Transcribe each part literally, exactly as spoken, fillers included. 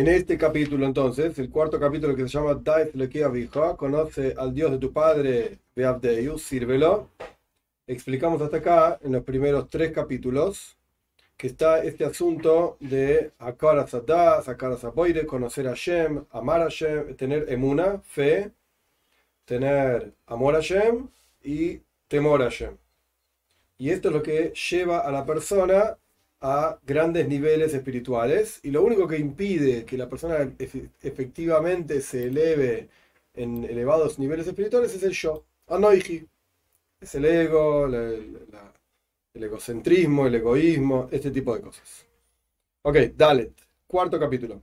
En este capítulo, entonces, el cuarto capítulo que se llama Dayz Lekia Bihó, conoce al Dios de tu padre, Beab Deyus, sírvelo. Explicamos hasta acá, en los primeros tres capítulos, que está este asunto de akar azadá, akar azadboide, conocer a Shem, amar a Shem, tener emuna, fe, tener amor a Shem y temor a Shem. Y esto es lo que lleva a la persona a grandes niveles espirituales, y lo único que impide que la persona efectivamente se eleve en elevados niveles espirituales es el yo, Anochi, es el ego, la, la, el egocentrismo, el egoísmo, este tipo de cosas. Ok, Dalet, cuarto capítulo.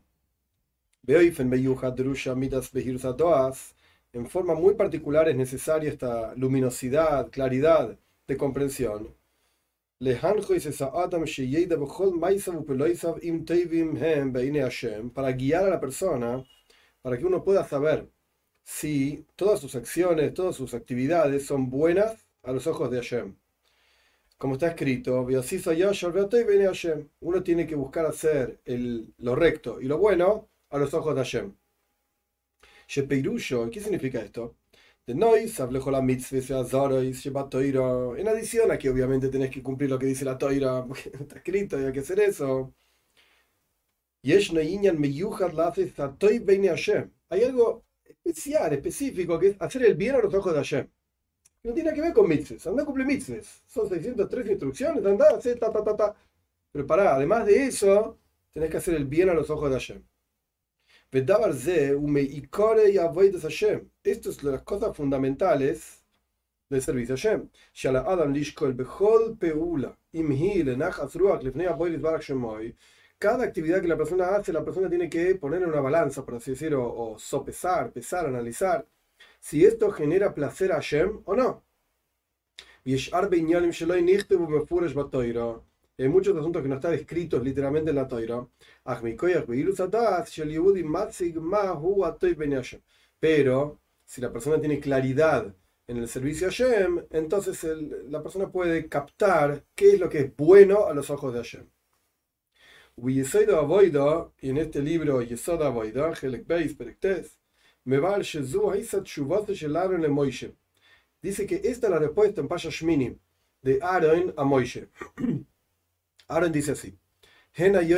En forma muy particular es necesaria esta luminosidad, claridad de comprensión. Para guiar a la persona, para que uno pueda saber si todas sus acciones, todas sus actividades son buenas a los ojos de Hashem. Como está escrito, uno tiene que buscar hacer el, lo recto y lo bueno a los ojos de Hashem. ¿Qué significa esto? En adición a que obviamente tenés que cumplir lo que dice la Toira, porque está escrito y hay que hacer eso. Hay algo especial, específico, que es hacer el bien a los ojos de Hashem. No tiene nada que ver con mitzvahs, anda a cumplir mitzvahs. Son seiscientas tres instrucciones, anda, hace ta ta ta ta. Pero pará, además de eso, tenés que hacer el bien a los ojos de Hashem. Ve davar ze u meikole yaveid et haShem. Estas son las cosas fundamentales del servicio a Shem. Shall Adam lishkol bechol peula imhi lenachas ruach lifnei avodah yitbarach shemoy. Cada actividad que la persona hace, la persona tiene que poner en una balanza, por así decir, o, o sopesar, pesar, analizar, si esto genera placer a Hashem o no. Hay muchos asuntos que no están descritos literalmente en la Toira. Pero si la persona tiene claridad en el servicio a Hashem, entonces el, la persona puede captar qué es lo que es bueno a los ojos de Hashem. Yesod Avoida, y en este libro Yesod Avoida, dice que esta es la respuesta en Parashat Shemini de Aarón a Moishe. Aarón dice así: esto es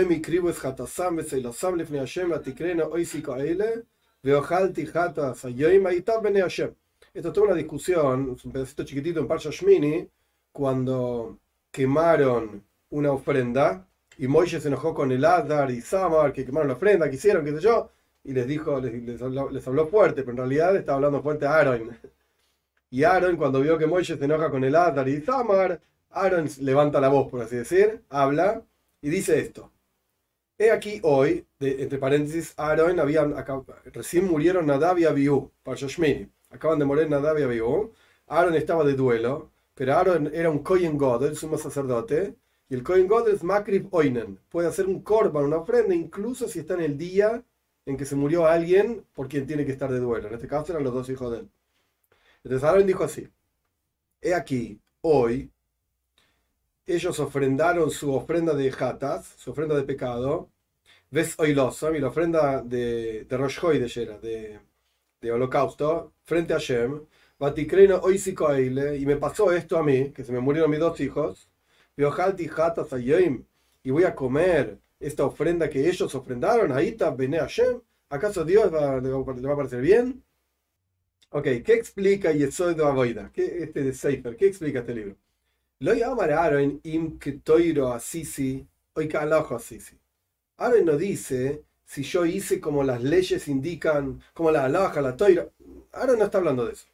toda una discusión, un pedacito chiquitito en Parashat Shemini, cuando quemaron una ofrenda y Moishe se enojó con el Azdar y Samar, que quemaron la ofrenda, que hicieron, qué sé yo, y les dijo, les, les, habló, les habló fuerte, pero en realidad estaba hablando fuerte a Aarón. Y Aarón, cuando vio que Moishe se enoja con el Azdar y Samar, Aarón levanta la voz, por así decir, habla y dice esto: he aquí hoy, de, entre paréntesis, Aarón, había, acá, recién murieron Nadab y Abiú, Parashat Shemini, acaban de morir Nadab y Abiú. Aarón estaba de duelo, pero Aarón era un Koyen God, el sumo sacerdote, y el Koyen God es makrif oinen, puede hacer un korban, una ofrenda, incluso si está en el día en que se murió alguien por quien tiene que estar de duelo. En este caso eran los dos hijos de él. Entonces Aarón dijo así: he aquí, hoy, ellos ofrendaron su ofrenda de jatas, su ofrenda de pecado, ves oilosam, y la ofrenda de, de Rosh Hoidesh era, de, de holocausto, frente a Shem, Vatikreno oisiko eile, y me pasó esto a mí, que se me murieron mis dos hijos, veojalti jatas ayoim, y voy a comer esta ofrenda que ellos ofrendaron, ahita bene Hashem, ¿acaso Dios va, le, va, le va a parecer bien? Ok, ¿qué explica Yesod Avoida? ¿Qué, este de Seifer, ¿qué explica este libro? Lo llamar Aarón im que toiro asisi, o que alajo asisi. Aarón no dice si yo hice como las leyes indican, como la alaja, la toira. Aarón no está hablando de eso.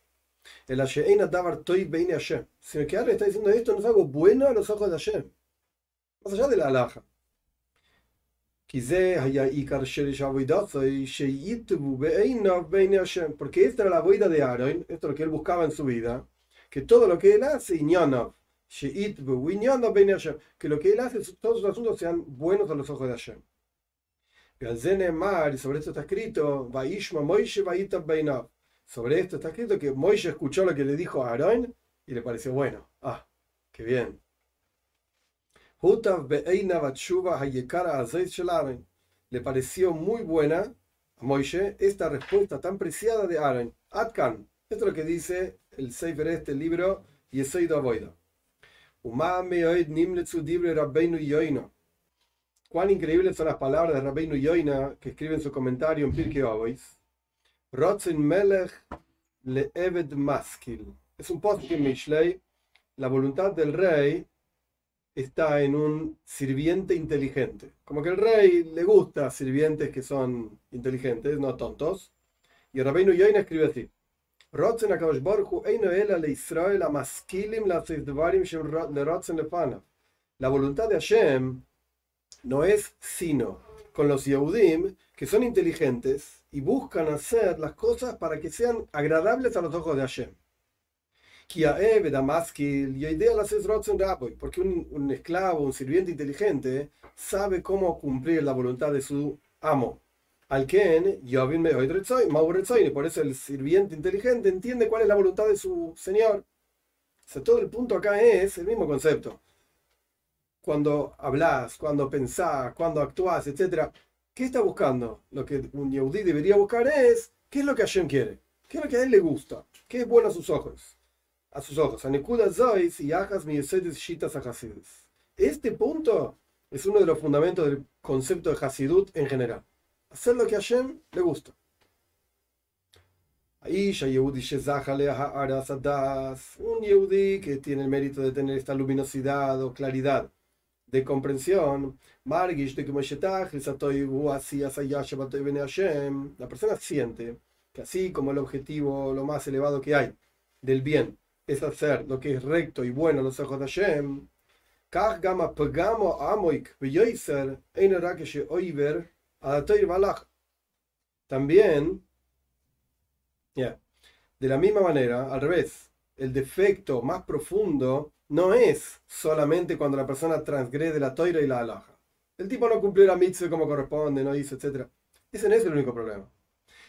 El Hashem davar Hatoib veine Hashem. Sino que Aarón está diciendo esto no es algo bueno a los ojos de Hashem. Más allá de la alaja. Porque esta era la boida de Aarón, esto es lo que él buscaba en su vida, que todo lo que él hace, que lo que él hace, todos sus asuntos sean buenos a los ojos de Hashem. Y sobre esto está escrito, sobre esto está escrito que Moishe escuchó lo que le dijo a Aarón y le pareció bueno. Ah, qué bien. Le le pareció muy buena a Moishe esta respuesta tan preciada de Aaron. Atkan, esto es lo que dice el Seifer, este libro, Yesod Avoida. Cuán increíbles son las palabras de Rabbeinu Yoina, que escribe en su comentario en Pirkei Avos. Es un post que Mishlei, la voluntad del rey está en un sirviente inteligente. Como que el rey le gusta sirvientes que son inteligentes, no tontos. Y Rabbeinu Yoina escribe así: la voluntad de Hashem no es sino con los Yehudim, que son inteligentes y buscan hacer las cosas para que sean agradables a los ojos de Hashem. Porque un, un esclavo, un sirviente inteligente, sabe cómo cumplir la voluntad de su amo. Por eso el sirviente inteligente entiende cuál es la voluntad de su señor. O sea, todo el punto acá es el mismo concepto. Cuando hablas, cuando pensás, cuando actuás, etcétera, ¿qué está buscando? Lo que un yehudí debería buscar es ¿qué es lo que Hashem quiere? ¿Qué es lo que a él le gusta? ¿Qué es bueno a sus ojos? A sus ojos. Este punto es uno de los fundamentos del concepto de Hasidut en general. Hacer lo que a Hashem le gusta. Un yehudí que tiene el mérito de tener esta luminosidad o claridad de comprensión, la persona siente que así como el objetivo lo más elevado que hay del bien es hacer lo que es recto y bueno a los ojos de Hashem, también yeah, de la misma manera, al revés, el defecto más profundo no es solamente cuando la persona transgrede la Toira y la halajá. El tipo no cumplió la mitzvah como corresponde, no hizo, etcétera. Ese no es el único problema.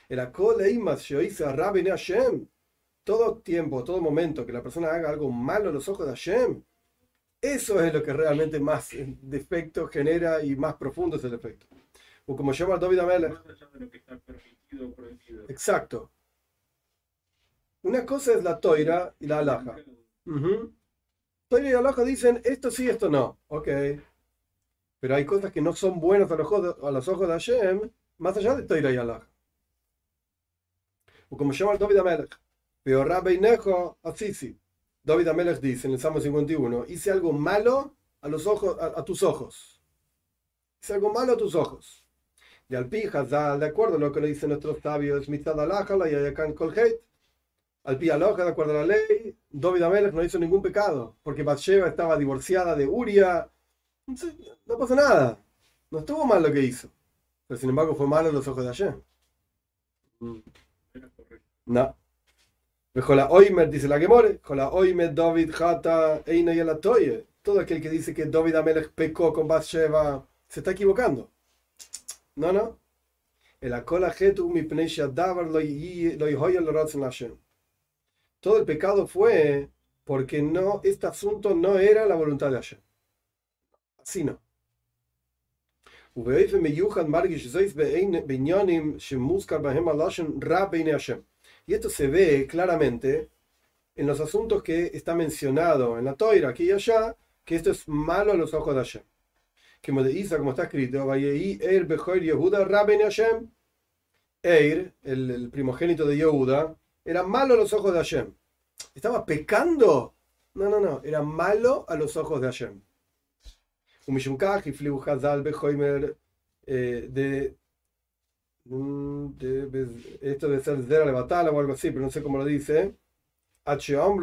El akol eimas sheoisa ra bene Hashem. Todo tiempo, todo momento que la persona haga algo malo a los ojos de Hashem, eso es lo que realmente más defecto genera y más profundo es el defecto. O como llama Dovid ha mele. Exacto. Una cosa es la Toira y la halajá. Uh-huh. Toira y halajá dicen esto sí, esto no. Ok. Pero hay cosas que no son buenas a los ojos de, a los ojos de Hashem, más allá de Toira y halajá. O como llama Dovid ha mele. Pero Rabeinejo Asisi, Dovid ha mele dice en el Salmo cincuenta y uno, hice algo malo a, los ojos, a, a tus ojos. Hice algo malo a tus ojos. De Alpijazal, de acuerdo a lo que le dicen nuestros sabios, mitzvah halajá, y ayakan kolheit. Al pi halajá, de acuerdo a la ley, Dovid ha mele no hizo ningún pecado, porque Bathsheba estaba divorciada de Uria. No pasó nada. No estuvo mal lo que hizo. Pero sin embargo fue malo en los ojos de Hashem. No. Jola Oymer, dice la Gemara, Jola Oymer, Dovid jata, eina y la toye. Todo aquel que dice que Dovid ha mele pecó con Bathsheba se está equivocando. No, no. El akola jetu mi pneisha davar lo ihoya lo ratzen Hashem. Todo el pecado fue porque no, este asunto no era la voluntad de Hashem. Así no. Y esto se ve claramente en los asuntos que está mencionado en la Toira, aquí y allá, que esto es malo a los ojos de Hashem. Que como está escrito, Eir, el, el primogénito de Yehuda, era malo a los ojos de Hashem. ¿Estaba pecando? No, no, no. Era malo a los ojos de Hashem. De, de, esto debe ser Zera Levatala o algo así, pero no sé cómo lo dice. Esto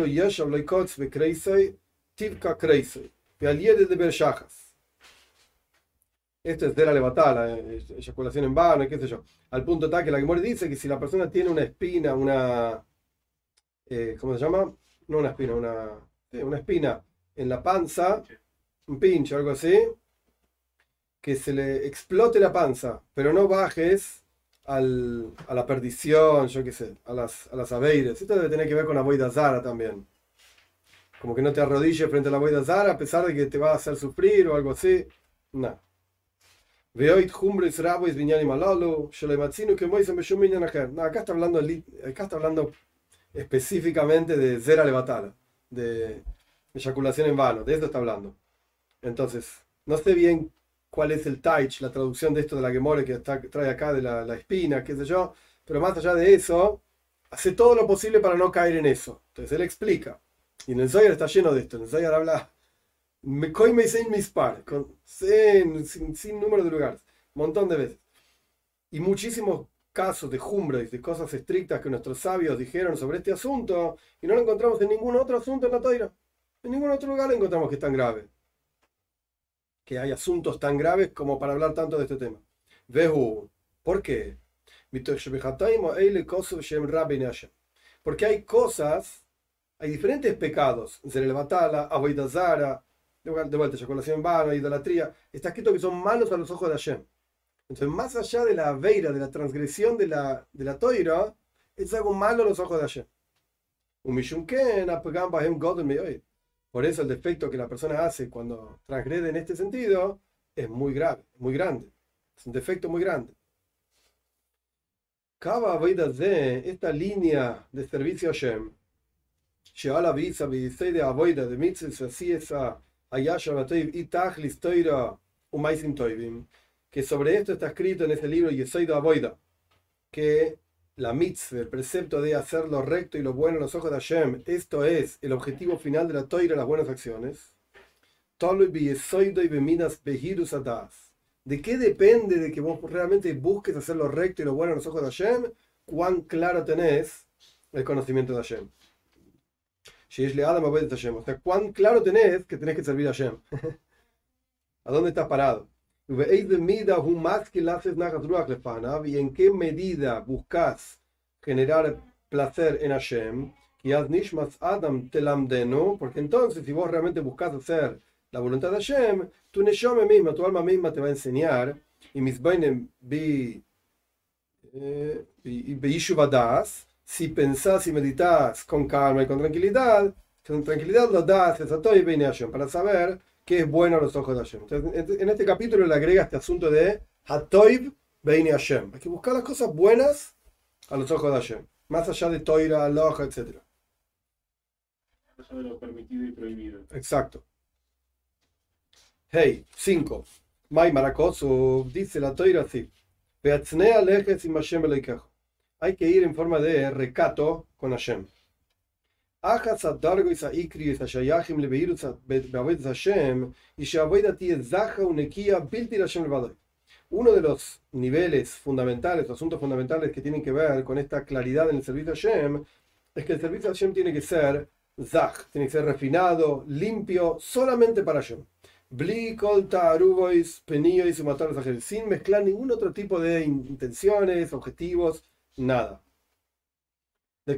es Zera Levatala, eyaculación en vano, qué sé yo. Al punto tal que la Gemara dice que si la persona tiene una espina, una... Eh, ¿Cómo se llama? No una espina, una, eh, una espina en la panza, un pinche, algo así, que se le explote la panza, pero no bajes al, a la perdición, yo qué sé, a las, a las aveires. Esto debe tener que ver con la boida zara también. Como que no te arrodilles frente a la boida zara a pesar de que te va a hacer sufrir o algo así. No. No, acá está hablando, acá está hablando específicamente de Zera Levatala, de eyaculación en vano, de esto está hablando. Entonces, no sé bien cuál es el taich, la traducción de esto de la Gemora que está, trae acá de la, la espina, qué sé yo, pero más allá de eso, hace todo lo posible para no caer en eso. Entonces él explica, y en el Zoyar está lleno de esto, en el Zoyar habla con, sin, sin, sin número de lugares, un montón de veces, y muchísimos casos de jumbres, de cosas estrictas que nuestros sabios dijeron sobre este asunto, y no lo encontramos en ningún otro asunto en la Toira. En ningún otro lugar lo encontramos que es tan grave, que hay asuntos tan graves como para hablar tanto de este tema. Vehu, ¿por qué? Porque hay cosas, hay diferentes pecados, Zerelevatala, Boida Zara, de vuelta, eyaculación en vano, idolatría, está escrito que son malos a los ojos de Hashem. Entonces, más allá de la aveira, de la transgresión de la, de la Toira, es algo malo a los ojos de Hashem. Por eso el defecto que la persona hace cuando transgrede en este sentido es muy grave, muy grande. Es un defecto muy grande. Esta línea de servicio a Shem, que sobre esto está escrito en este libro Yesod Avoida, que la mitzvah, el precepto de hacer lo recto y lo bueno en los ojos de Hashem, esto es el objetivo final de la Toira, las buenas acciones. ¿De qué depende de que vos realmente busques hacer lo recto y lo bueno en los ojos de Hashem? ¿Cuán claro tenés el conocimiento de Hashem? O sea, ¿cuán claro tenés que tenés que servir a Hashem? ¿A dónde estás parado? ¿Y en qué medida buscas generar placer en Hashem? Porque entonces, si vos realmente buscas hacer la voluntad de Hashem, tu neshama misma, tu alma misma te va a enseñar, y mis bainim bi yishuvadas, si pensás y meditás con calma y con tranquilidad, con tranquilidad lo das a Hatoib veine Hashem, para saber que es bueno a los ojos de Hashem. Entonces, en este capítulo le agrega este asunto de Hatoib veine Hashem. Hay que buscar las cosas buenas a los ojos de Hashem, más allá de Toira, Loja, etcétera. Más allá de lo permitido y prohibido. Exacto. Hey, cinco. May Maracoso dice la Toira así. Hay que ir en forma de recato con Hashem. Uno de los niveles fundamentales, los asuntos fundamentales que tienen que ver con esta claridad en el servicio a Shem, es que el servicio a Shem tiene que ser zach, tiene que ser refinado, limpio, solamente para Shem. Sin mezclar ningún otro tipo de intenciones, objetivos, nada. Así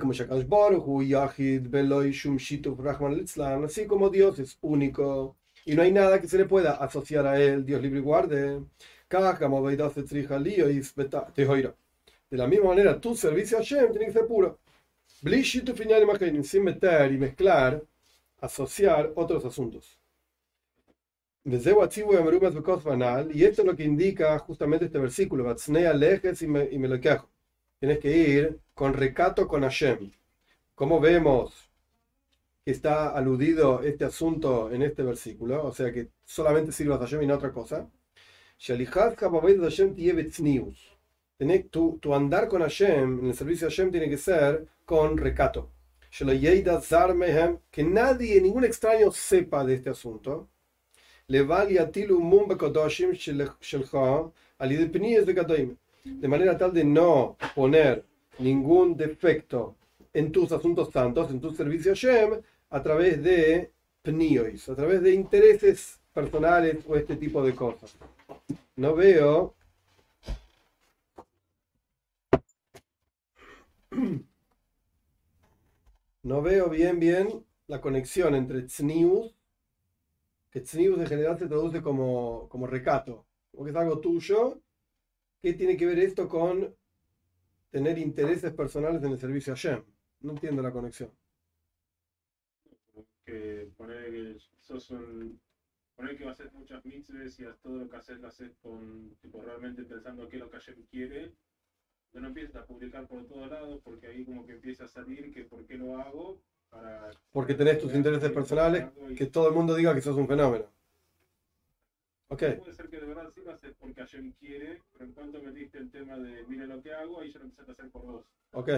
como Dios es único y no hay nada que se le pueda asociar a él, Dios libre y guarde. De la misma manera, tu servicio a Hashem tiene que ser puro, sin meter y mezclar, asociar otros asuntos. Y esto es lo que indica justamente este versículo: Lejes y me lo quejo. Tienes que ir con recato con Hashem. Como vemos que está aludido este asunto en este versículo, o sea que solamente sirvas a Hashem y no otra cosa. Tenés, tu, tu andar con Hashem, en el servicio a Hashem, tiene que ser con recato. Que nadie, ningún extraño sepa de este asunto. De manera tal de no poner ningún defecto en tus asuntos santos, en tu servicio a Shem, a través de pniois, a través de intereses personales o este tipo de cosas. No veo... No veo bien bien la conexión entre tsnius, que tsnius en general se traduce como, como recato, como que es algo tuyo. ¿Qué tiene que ver esto con tener intereses personales en el servicio a Shem? No entiendo la conexión. Que poner que sos un con el que va a hacer muchas mitzvahs y haz todo lo que haces, lo haces con, tipo, realmente pensando qué es lo que Hashem quiere. Yo no empiezo a publicar por todos lados porque ahí como que empieza a salir que por qué lo hago. Para porque tenés tus intereses personales, y... que todo el mundo diga que sos un fenómeno. Okay. Puede ser que de verdad sí lo haces porque Hashem quiere, pero en cuanto metiste el tema de mira lo que hago, ahí ya lo empezaste a hacer por vos. Ok.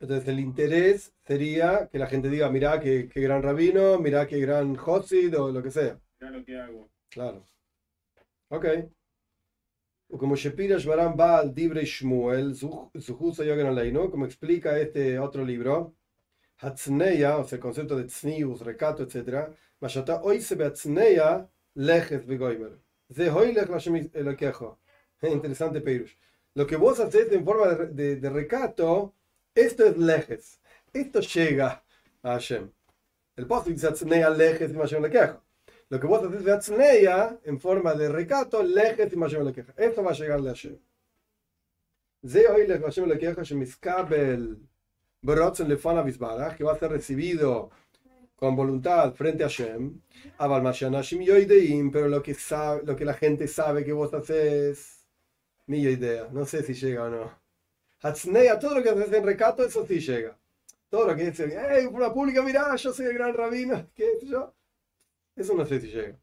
Entonces el interés sería que la gente diga, mirá qué, qué gran rabino, mirá qué gran hotseed o lo que sea. Mirá lo que hago. Claro. Ok. Como Shepira Shvaram va al Dibre Shmuel, como explica este otro libro, Hatzneya, o sea, el concepto de tsnius, recato, etcétera, interesante Peirush. Lo que vos haces en forma de, de, de recato, esto es lejes. Esto llega a Hashem. El post dice Atzneya lejes y Hashem le quejo. Lo que vos haces de Atzneya en forma de recato, lejes y Hashem le quejo. Esto va a llegarle a Hashem. Que va a ser recibido con voluntad frente a Hashem, pero lo que, sabe, lo que la gente sabe que vos haces, ni idea, no sé si llega o no. Hatzneya, todo lo que haces en recato, eso sí llega. Todo lo que dice, hey, una pública, mirá, yo soy el gran rabino, qué sé yo, eso no sé si llega.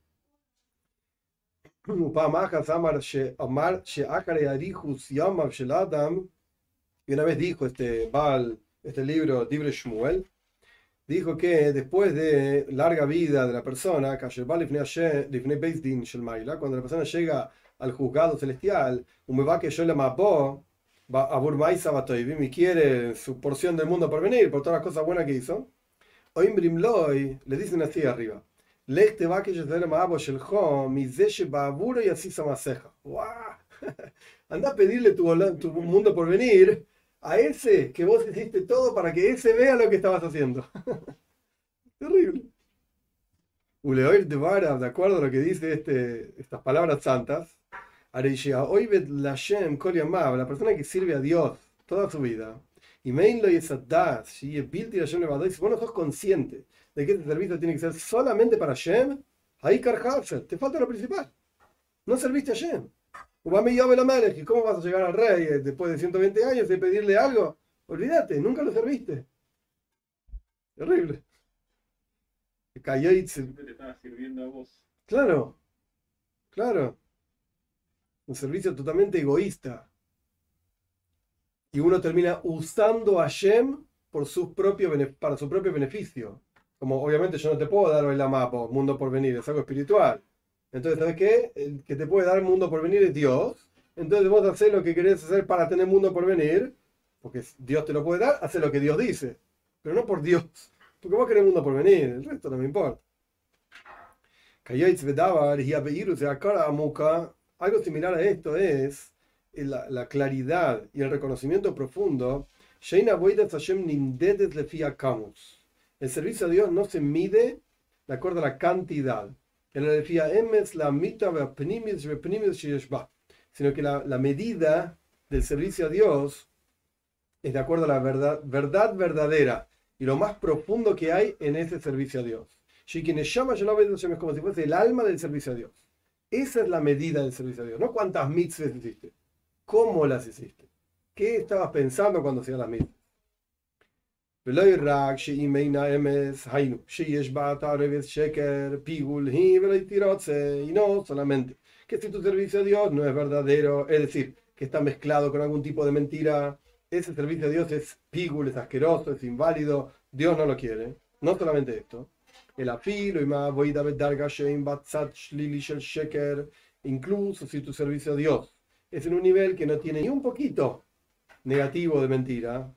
Y una vez dijo este Baal, este libro, Dibre Shmuel, dijo que después de larga vida de la persona, cuando la persona llega al juzgado celestial, y quiere su porción del mundo por venir, por todas las cosas buenas que hizo, le dicen así arriba, ¡wow! Anda a pedirle tu, tu mundo por venir a ese que vos hiciste todo para que ese vea lo que estabas haciendo. Terrible. Uleoir de Vara, de acuerdo a lo que dice este, estas palabras santas, la persona que sirve a Dios toda su vida, y si vos no sos consciente de que este servicio tiene que ser solamente para Shem, ahí carjaser, te falta lo principal. No serviste a Shem. ¿Y cómo vas a llegar al rey después de ciento veinte años de pedirle algo? Olvídate, nunca lo serviste. Terrible. Siempre te estaba sirviendo a vos. Claro, claro. Un servicio totalmente egoísta. Y uno termina usando a Shem por su propio, para su propio beneficio. Como obviamente yo no te puedo dar el amapo, mundo por venir, es algo espiritual. Entonces, ¿sabes qué? El que te puede dar mundo por venir es Dios. Entonces vos hacés lo que querés hacer para tener mundo por venir, porque Dios te lo puede dar, hacés lo que Dios dice, pero no por Dios, porque vos querés mundo por venir, el resto no me importa. Algo similar a esto es la, la claridad y el reconocimiento profundo. El servicio a Dios no se mide de acuerdo a la cantidad, sino que la, la medida del servicio a Dios es de acuerdo a la verdad, verdad verdadera y lo más profundo que hay en ese servicio a Dios. Es como si fuese el alma del servicio a Dios. Esa es la medida del servicio a Dios, no cuántas mitzvahs hiciste, cómo las hiciste, qué estabas pensando cuando hacías las mitzvahs. Y no solamente que si tu servicio a Dios no es verdadero, es decir, que está mezclado con algún tipo de mentira, ese servicio a Dios es pigul, es asqueroso, es inválido, Dios no lo quiere. No solamente esto, el afilo y más boida zara, incluso si tu servicio a Dios es en un nivel que no tiene ni un poquito negativo de mentira,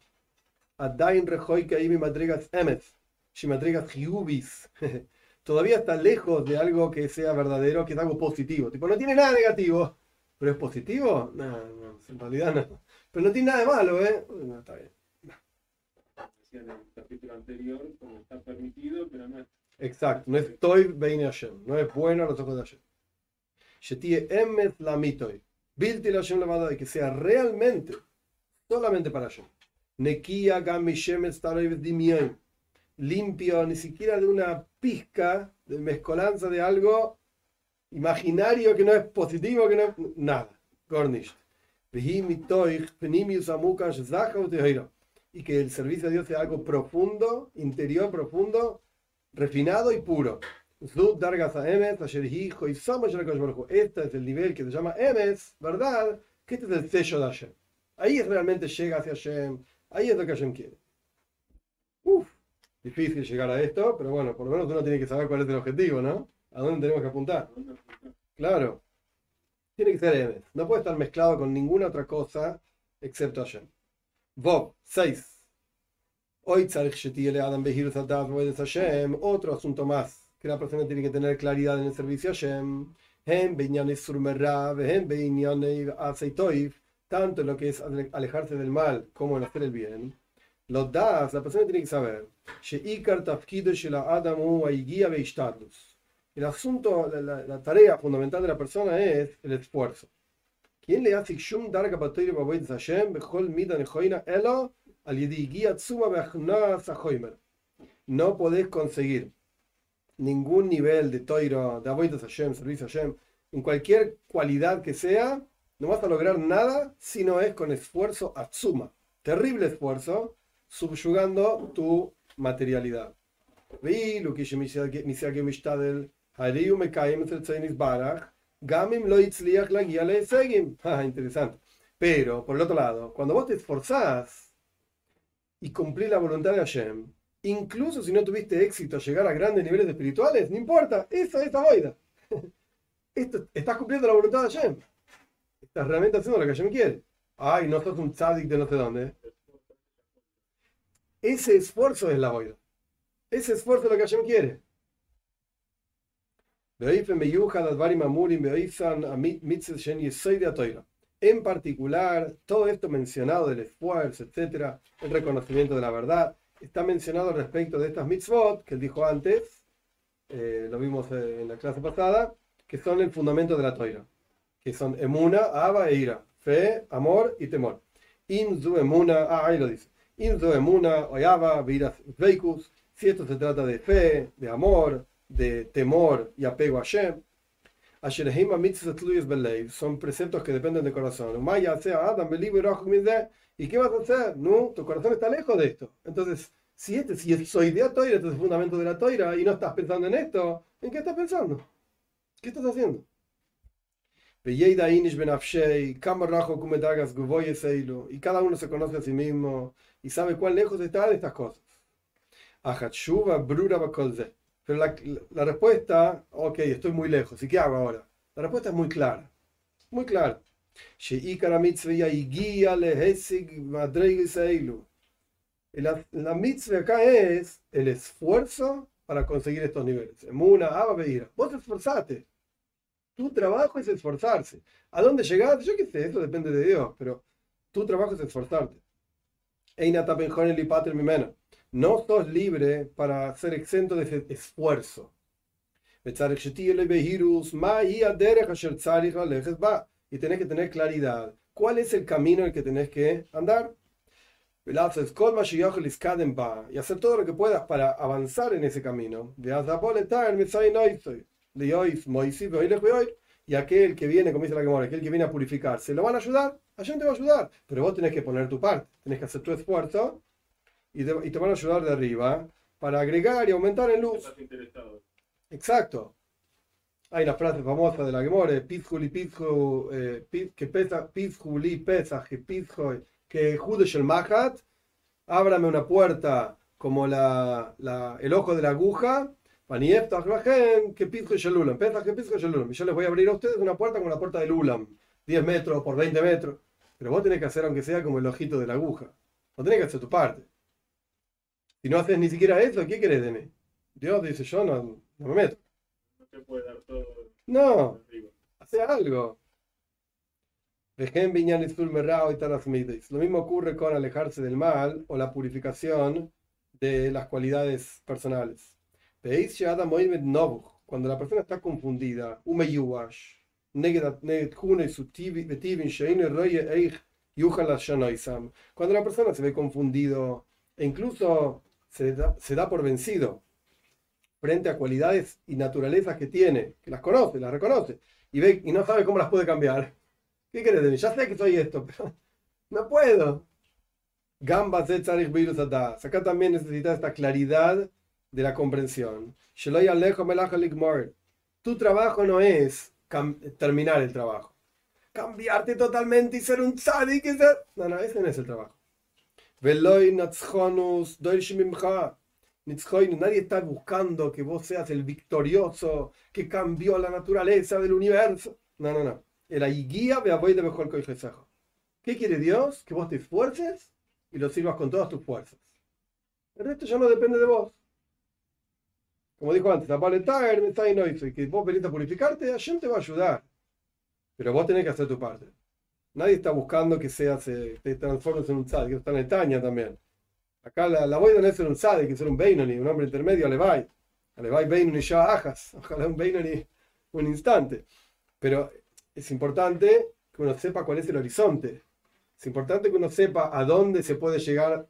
todavía está lejos de algo que sea verdadero, que es algo positivo. Tipo, no tiene nada negativo, pero es positivo. No, no, en realidad no. Pero no tiene nada de malo, ¿eh? No, está bien. Decía en el capítulo anterior, como está permitido, pero no es. Exacto, no es Toib veine Hashem, no es bueno a los ojos de Hashem. Shetie emes la mitoy, bilti la Hashem levada, y que sea realmente, solamente para Hashem. limpio, ni siquiera de una pizca de mezcolanza de algo imaginario que no es positivo, que no es nada. Gornish. Y que el servicio a Dios sea algo profundo, interior profundo, refinado y puro. Este es el nivel que se llama Emes, ¿verdad? Que este es el sello de Hashem. Ahí es realmente llega hacia Hashem. Ahí es lo que Hashem quiere. Uf, difícil llegar a esto, pero bueno, por lo menos uno tiene que saber cuál es el objetivo, ¿no? ¿A dónde tenemos que apuntar? Claro. Tiene que ser Emes. No puede estar mezclado con ninguna otra cosa excepto Hashem. Bob, seis. Otro asunto más, que la persona tiene que tener claridad en el servicio a Shem, tanto en lo que es alejarse del mal como en hacer el bien. Los das, la persona tiene que saber, el asunto, la, la, la tarea fundamental de la persona es el esfuerzo. ¿Quién le hace shum darga batoira boida zara bechol midan joina elo al yedi guía tsuma bechnas a Oymer? No podés conseguir ningún nivel de Toira, de Avoida Hashem, servicio a Hashem, en cualquier cualidad que sea, no vas a lograr nada si no es con esfuerzo atzuma, terrible esfuerzo, subyugando tu materialidad. Interesante. Pero, por el otro lado, cuando vos te esforzás y cumplís la voluntad de Hashem, incluso si no tuviste éxito a llegar a grandes niveles espirituales, no importa, esa es Avoida. Esto, estás cumpliendo la voluntad de Hashem. Estás realmente haciendo lo que Hashem quiere. Ay, no sos un tzadik de no sé dónde. Ese esfuerzo es la Avoida. Ese esfuerzo es lo que Hashem quiere. En particular, todo esto mencionado del esfuerzo, etcétera, el reconocimiento de la verdad, está mencionado respecto de estas mitzvot que él dijo antes, eh, lo vimos en la clase pasada, que son el fundamento de la Toira, que son emuna, ava e ira, fe, amor y temor. Inzu emuna, ah, ahí lo dice, inzu emuna, oyava, viras veikus, si esto se trata de fe, de amor, de temor y apego a Shem, asherehima mitzvot tluyos beleiv, son preceptos que dependen del corazón. Maya sea Adam believe rochminde. ¿Y qué vas a hacer? No, tu corazón está lejos de esto. Entonces, si este, si soy de la Toira, este es el fundamento de la Toira, y no estás pensando en esto, ¿en qué estás pensando? ¿Qué estás haciendo? Y cada uno se conoce a sí mismo y sabe cuán lejos está de estas cosas. Pero la, la, la respuesta, ok, estoy muy lejos, ¿y qué hago ahora? La respuesta es muy clara, muy clara. La, la mitzvah acá es el esfuerzo para conseguir estos niveles. Vos te esforzaste. Tu trabajo es esforzarse. ¿A dónde llegaste? Yo qué sé, eso depende de Dios, pero tu trabajo es esforzarte. No sos libre para ser exento de ese esfuerzo. Y tenés que tener claridad. ¿Cuál es el camino en el que tenés que andar? Y hacer todo lo que puedas para avanzar en ese camino. Y aquel que viene, como dice la Gemara, aquel que viene a purificarse, lo van a ayudar. Hashem te va a ayudar. Pero vos tenés que poner tu parte. Tenés que hacer tu esfuerzo y te, y te van a ayudar de arriba para agregar y aumentar en luz. Exacto. Hay una frase famosa de la Gemara, pizhu li pizhu, que pesa, pizhu li pesa, que pizhu, que judesh el mahat, ábrame una puerta como la, la, el ojo de la aguja, panieftach lahem, que pizhu el ulam, pesa, que pizhu el ulam. Y yo les voy a abrir a ustedes una puerta como la puerta del ulam, diez metros por veinte metros. Pero vos tenés que hacer, aunque sea como el ojito de la aguja, vos tenés que hacer tu parte. Si no haces ni siquiera eso, ¿qué querés de mí? Dios dice, yo no, no me meto. Te puede dar todo. No, hace algo. Lo mismo ocurre con alejarse del mal o la purificación de las cualidades personales. Cuando la persona está confundida, cuando la persona se ve confundido e incluso se da, se da por vencido frente a cualidades y naturalezas que tiene, que las conoce, las reconoce, y ve y no sabe cómo las puede cambiar. ¿Qué querés de mí? Ya sé que soy esto, pero no puedo. Gamba Tzarich Beirus Adas. Acá también necesitas esta claridad de la comprensión. Shelo yalecho melacha ligmor. Tu trabajo no es terminar el trabajo. Cambiarte totalmente y ser un tzadik. Ser... No, no, ese no es el trabajo. Veloi natzchonus doish mimcha. Nadie está buscando que vos seas el victorioso que cambió la naturaleza del universo. No, no, no. El guía Beab Deyus. ¿Qué quiere Dios? Que vos te esfuerces y lo sirvas con todas tus fuerzas. El resto ya no depende de vos. Como dijo antes, y que vos venís a purificarte, Hashem te va a ayudar. Pero vos tenés que hacer tu parte. Nadie está buscando que seas, eh, te transformes en un tzadik, que está en Etaña también. Acá la, la boida no es ser un tzadik, que es ser un beinoni, un hombre intermedio, alevai. Alevai beinoni ya ajas. Ojalá un beinoni un instante. Pero es importante que uno sepa cuál es el horizonte. Es importante que uno sepa a dónde se puede llegar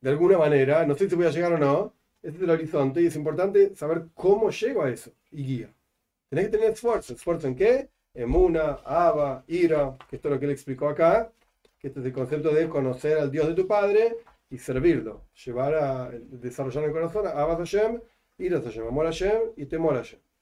de alguna manera. No sé si voy a llegar o no. Este es el horizonte y es importante saber cómo llego a eso y guía. Tenés que tener esfuerzo. ¿Esfuerzo en qué? Emuna, Ava, Ira, que esto es lo que él explicó acá, que este es el concepto de conocer al Dios de tu padre y servirlo. Llevar a desarrollar en el corazón a Ava Hashem, Ira Hashem, amor a Shem y temor a Shem.